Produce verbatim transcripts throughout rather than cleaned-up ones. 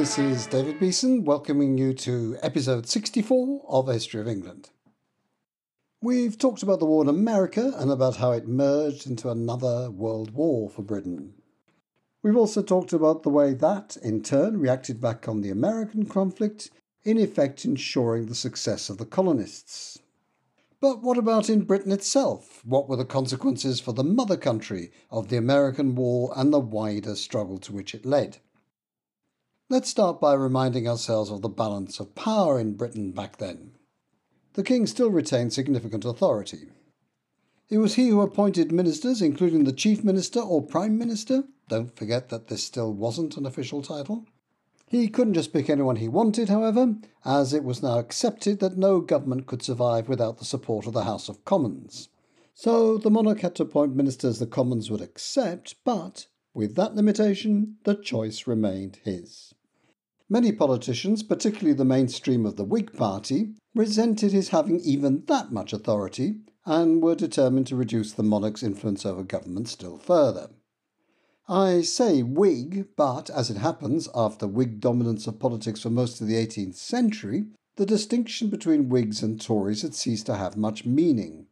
this is David Beeson welcoming you to episode sixty-four of History of England. We've talked about the war in America and about how it merged into another world war for Britain. We've also talked about the way that, in turn, reacted back on the American conflict, in effect ensuring the success of the colonists. But what about in Britain itself? What were the consequences for the mother country of the American war and the wider struggle to which it led? Let's start by reminding ourselves of the balance of power in Britain back then. The king still retained significant authority. It was he who appointed ministers, including the chief minister or prime minister. Don't forget that this still wasn't an official title. He couldn't just pick anyone he wanted, however, as it was now accepted that no government could survive without the support of the House of Commons. So the monarch had to appoint ministers the Commons would accept, but with that limitation, the choice remained his. Many politicians, particularly the mainstream of the Whig Party, resented his having even that much authority and were determined to reduce the monarch's influence over government still further. I say Whig, but, as it happens, after Whig dominance of politics for most of the eighteenth century, the distinction between Whigs and Tories had ceased to have much meaning.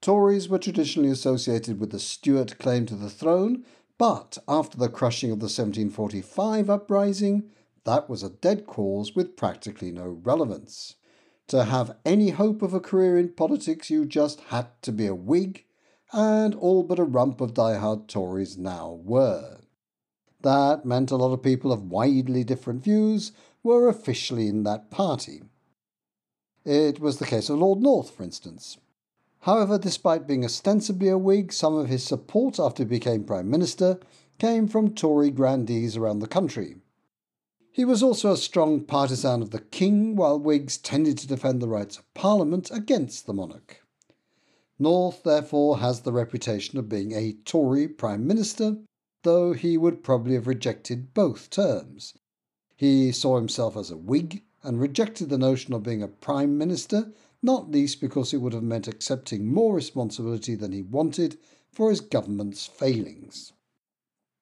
Tories were traditionally associated with the Stuart claim to the throne, but after the crushing of the seventeen forty-five uprising, that was a dead cause with practically no relevance. To have any hope of a career in politics, you just had to be a Whig, and all but a rump of die-hard Tories now were. That meant a lot of people of widely different views were officially in that party. It was the case of Lord North, for instance. However, despite being ostensibly a Whig, some of his support after he became Prime Minister came from Tory grandees around the country. He was also a strong partisan of the king, while Whigs tended to defend the rights of Parliament against the monarch. North, therefore, has the reputation of being a Tory Prime Minister, though he would probably have rejected both terms. He saw himself as a Whig and rejected the notion of being a Prime Minister, not least because it would have meant accepting more responsibility than he wanted for his government's failings.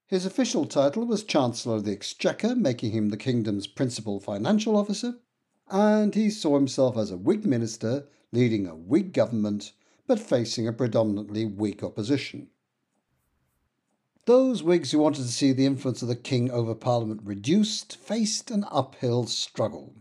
His official title was Chancellor of the Exchequer, making him the kingdom's principal financial officer, and he saw himself as a Whig minister, leading a Whig government, but facing a predominantly Whig opposition. Those Whigs who wanted to see the influence of the king over Parliament reduced faced an uphill struggle.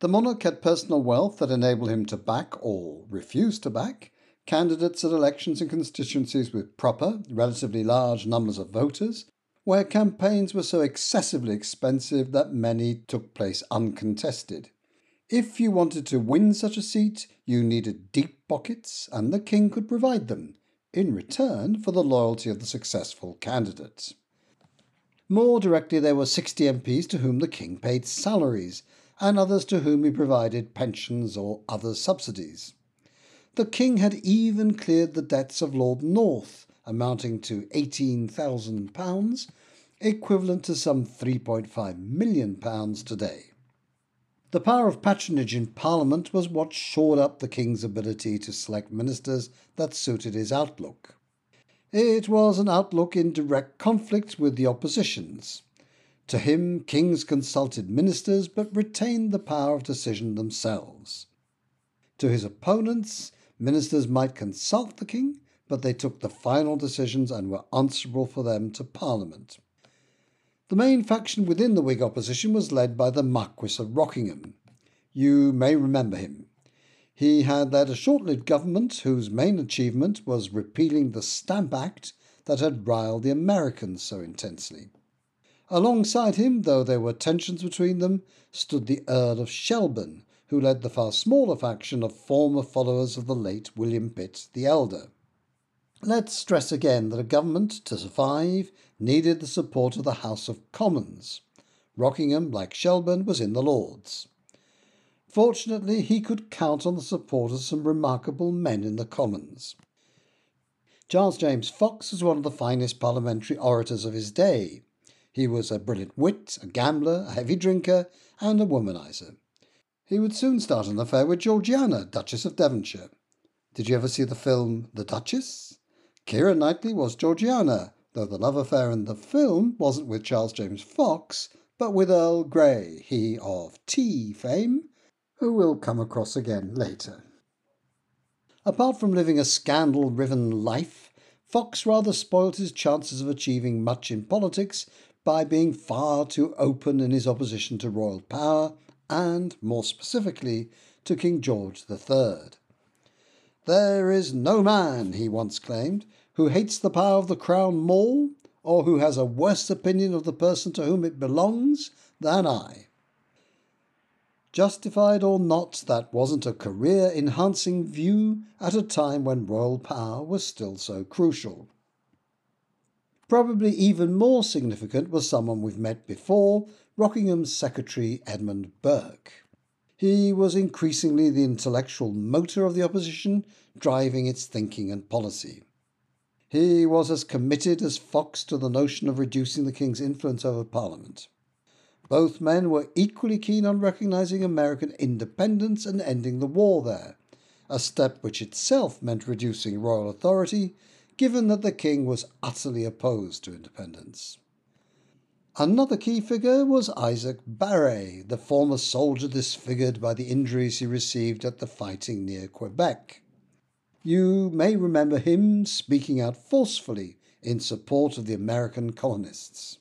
The monarch had personal wealth that enabled him to back, or refuse to back, candidates at elections in constituencies with proper, relatively large numbers of voters, where campaigns were so excessively expensive that many took place uncontested. If you wanted to win such a seat, you needed deep pockets, and the king could provide them, in return for the loyalty of the successful candidates. More directly, there were sixty M Ps to whom the king paid salaries, and others to whom he provided pensions or other subsidies. The king had even cleared the debts of Lord North, amounting to eighteen thousand pounds, equivalent to some three point five million pounds today. The power of patronage in Parliament was what shored up the king's ability to select ministers that suited his outlook. It was an outlook in direct conflict with the opposition's. To him, kings consulted ministers but retained the power of decision themselves. To his opponents, ministers might consult the king, but they took the final decisions and were answerable for them to Parliament. The main faction within the Whig opposition was led by the Marquess of Rockingham. You may remember him. He had led a short-lived government whose main achievement was repealing the Stamp Act that had riled the Americans so intensely. Alongside him, though there were tensions between them, stood the Earl of Shelburne, who led the far smaller faction of former followers of the late William Pitt the Elder. Let's stress again that a government, to survive, needed the support of the House of Commons. Rockingham, like Shelburne, was in the Lords. Fortunately, he could count on the support of some remarkable men in the Commons. Charles James Fox was one of the finest parliamentary orators of his day. He was a brilliant wit, a gambler, a heavy drinker, and a womanizer. He would soon start an affair with Georgiana, Duchess of Devonshire. Did you ever see the film The Duchess? Keira Knightley was Georgiana, though the love affair in the film wasn't with Charles James Fox, but with Earl Grey, he of tea fame, who we'll come across again later. Apart from living a scandal-riven life, Fox rather spoilt his chances of achieving much in politics by being far too open in his opposition to royal power and, more specifically, to King George the Third. "There is no man," he once claimed, "who hates the power of the crown more, or who has a worse opinion of the person to whom it belongs, than I." Justified or not, that wasn't a career-enhancing view at a time when royal power was still so crucial. Probably even more significant was someone we've met before, Rockingham's secretary Edmund Burke. He was increasingly the intellectual motor of the opposition, driving its thinking and policy. He was as committed as Fox to the notion of reducing the king's influence over Parliament. Both men were equally keen on recognising American independence and ending the war there, a step which itself meant reducing royal authority, given that the king was utterly opposed to independence. Another key figure was Isaac Barre, the former soldier disfigured by the injuries he received at the fighting near Quebec. You may remember him speaking out forcefully in support of the American colonists.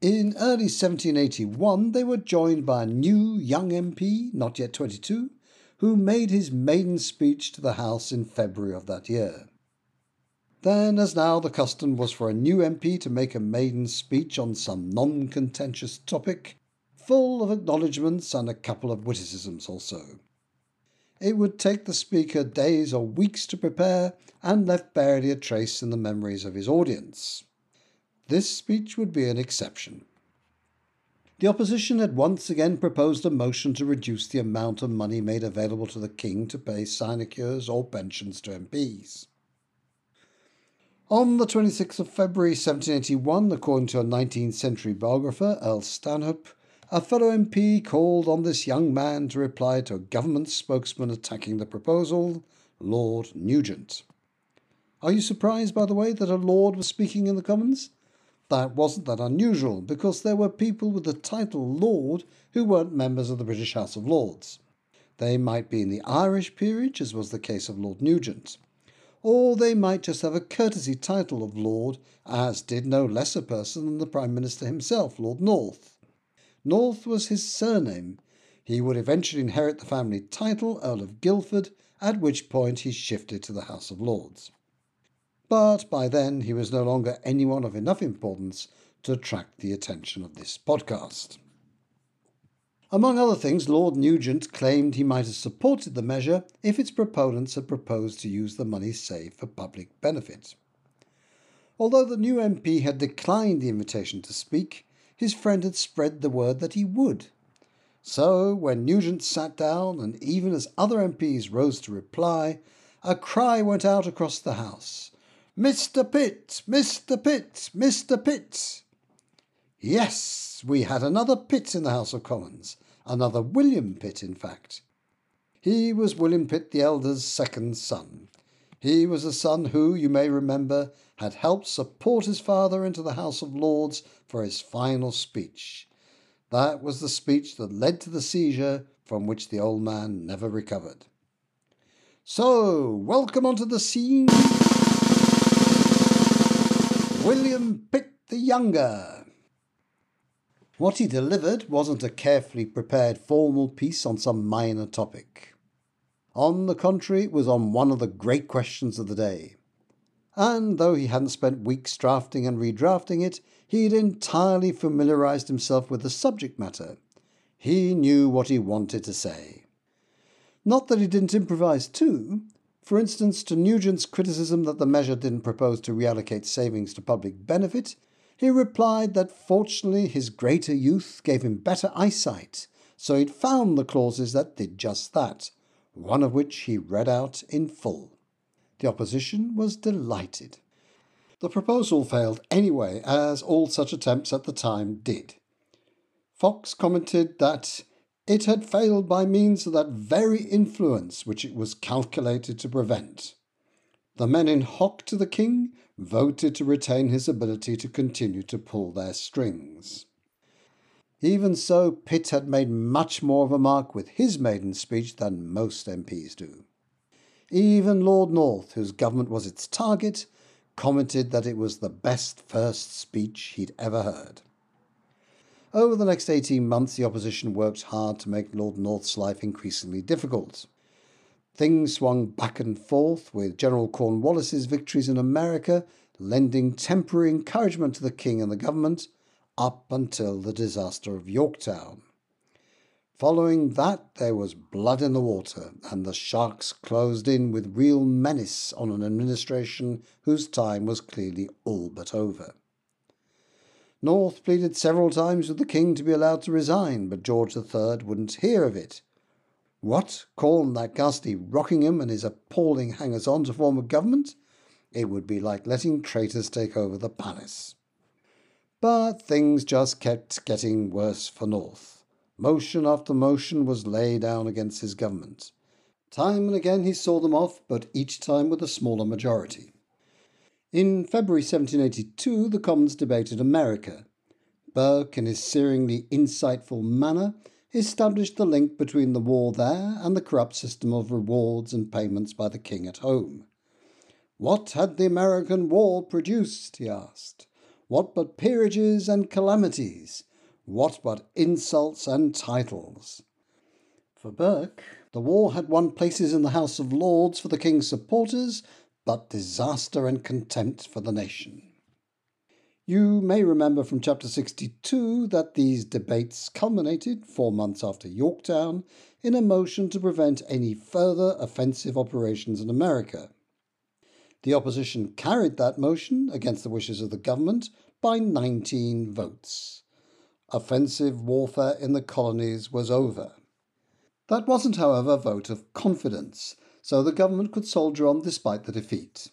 In early seventeen eighty-one, they were joined by a new young M P, not yet twenty-two, who made his maiden speech to the House in February of that year. Then, as now, the custom was for a new M P to make a maiden speech on some non-contentious topic, full of acknowledgements and a couple of witticisms or so. It would take the speaker days or weeks to prepare, and left barely a trace in the memories of his audience. This speech would be an exception. The opposition had once again proposed a motion to reduce the amount of money made available to the king to pay sinecures or pensions to M Ps. On the twenty-sixth of February seventeen eighty-one, according to a nineteenth century biographer, Earl Stanhope, a fellow M P called on this young man to reply to a government spokesman attacking the proposal, Lord Nugent. Are you surprised, by the way, that a lord was speaking in the Commons? That wasn't that unusual, because there were people with the title Lord who weren't members of the British House of Lords. They might be in the Irish peerage, as was the case of Lord Nugent. Or they might just have a courtesy title of Lord, as did no lesser person than the Prime Minister himself, Lord North. North was his surname. He would eventually inherit the family title, Earl of Guildford, at which point he shifted to the House of Lords. But by then he was no longer anyone of enough importance to attract the attention of this podcast. Among other things, Lord Nugent claimed he might have supported the measure if its proponents had proposed to use the money saved for public benefit. Although the new M P had declined the invitation to speak, his friend had spread the word that he would. So, when Nugent sat down, and even as other M Ps rose to reply, a cry went out across the House. "Mister Pitt! Mister Pitt! Mister Pitt!" Yes, we had another Pitt in the House of Commons, another William Pitt, in fact. He was William Pitt the Elder's second son. He was a son who, you may remember, had helped support his father into the House of Lords for his final speech. That was the speech that led to the seizure from which the old man never recovered. So, welcome onto the scene, William Pitt the Younger. What he delivered wasn't a carefully prepared formal piece on some minor topic. On the contrary, it was on one of the great questions of the day. And though he hadn't spent weeks drafting and redrafting it, he'd entirely familiarised himself with the subject matter. He knew what he wanted to say. Not that he didn't improvise too. For instance, to Nugent's criticism that the measure didn't propose to reallocate savings to public benefit, he replied that fortunately his greater youth gave him better eyesight, so he'd found the clauses that did just that, one of which he read out in full. The opposition was delighted. The proposal failed anyway, as all such attempts at the time did. Fox commented that it had failed by means of that very influence which it was calculated to prevent. The men in hock to the king voted to retain his ability to continue to pull their strings. Even so, Pitt had made much more of a mark with his maiden speech than most M Ps do. Even Lord North, whose government was its target, commented that it was the best first speech he'd ever heard. Over the next eighteen months, the opposition worked hard to make Lord North's life increasingly difficult. Things swung back and forth, with General Cornwallis's victories in America lending temporary encouragement to the king and the government, up until the disaster of Yorktown. Following that, there was blood in the water, and the sharks closed in with real menace on an administration whose time was clearly all but over. North pleaded several times with the king to be allowed to resign, but George the Third wouldn't hear of it. What? Call that ghastly Rockingham and his appalling hangers-on to form a government? It would be like letting traitors take over the palace. But things just kept getting worse for North. Motion after motion was laid down against his government. Time and again he saw them off, but each time with a smaller majority. In February seventeen eighty-two, the Commons debated America. Burke, in his searingly insightful manner, established the link between the war there and the corrupt system of rewards and payments by the king at home. What had the American war produced, he asked? What but peerages and calamities? What but insults and titles? For Burke, the war had won places in the House of Lords for the king's supporters, but disaster and contempt for the nation. You may remember from chapter sixty-two that these debates culminated, four months after Yorktown, in a motion to prevent any further offensive operations in America. The opposition carried that motion, against the wishes of the government, by nineteen votes. Offensive warfare in the colonies was over. That wasn't, however, a vote of confidence, so the government could soldier on despite the defeat.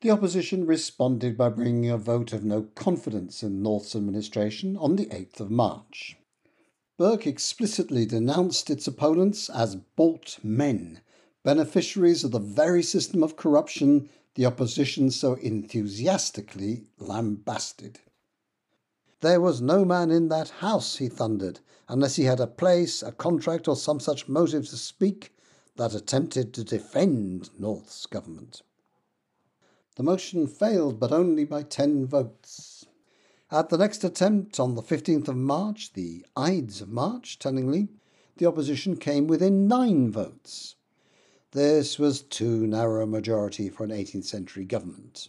The opposition responded by bringing a vote of no confidence in North's administration on the eighth of March. Burke explicitly denounced its opponents as bought men, beneficiaries of the very system of corruption the opposition so enthusiastically lambasted. There was no man in that house, he thundered, unless he had a place, a contract, or some such motive to speak, that attempted to defend North's government. The motion failed, but only by ten votes. At the next attempt, on the fifteenth of March, the Ides of March, tellingly, the opposition came within nine votes. This was too narrow a majority for an eighteenth century government.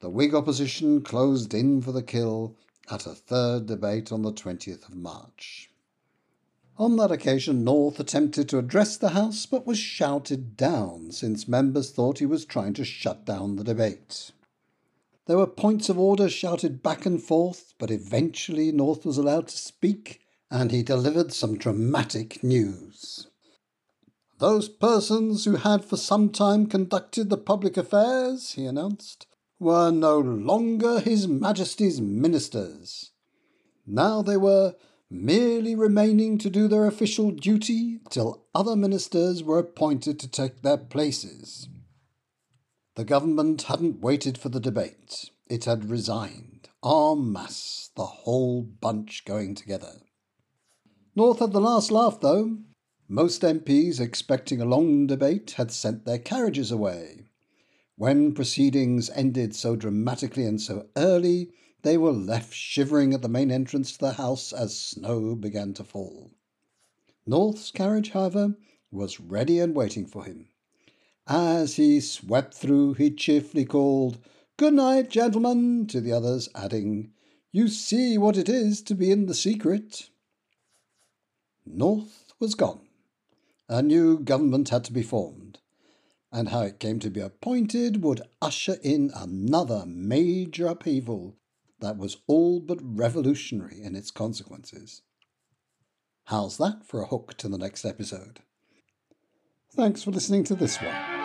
The Whig opposition closed in for the kill at a third debate on the twentieth of March. On that occasion, North attempted to address the House, but was shouted down, since members thought he was trying to shut down the debate. There were points of order shouted back and forth, but eventually North was allowed to speak, and he delivered some dramatic news. Those persons who had for some time conducted the public affairs, he announced, were no longer His Majesty's ministers. Now they were merely remaining to do their official duty till other ministers were appointed to take their places. The government hadn't waited for the debate. It had resigned, en masse, the whole bunch going together. North had the last laugh, though. Most M Ps, expecting a long debate, had sent their carriages away. When proceedings ended so dramatically and so early, they were left shivering at the main entrance to the house as snow began to fall. North's carriage, however, was ready and waiting for him. As he swept through, he cheerfully called, "Good night, gentlemen," to the others, adding, "You see what it is to be in the secret." North was gone. A new government had to be formed, and how it came to be appointed would usher in another major upheaval that was all but revolutionary in its consequences. How's that for a hook to the next episode? Thanks for listening to this one.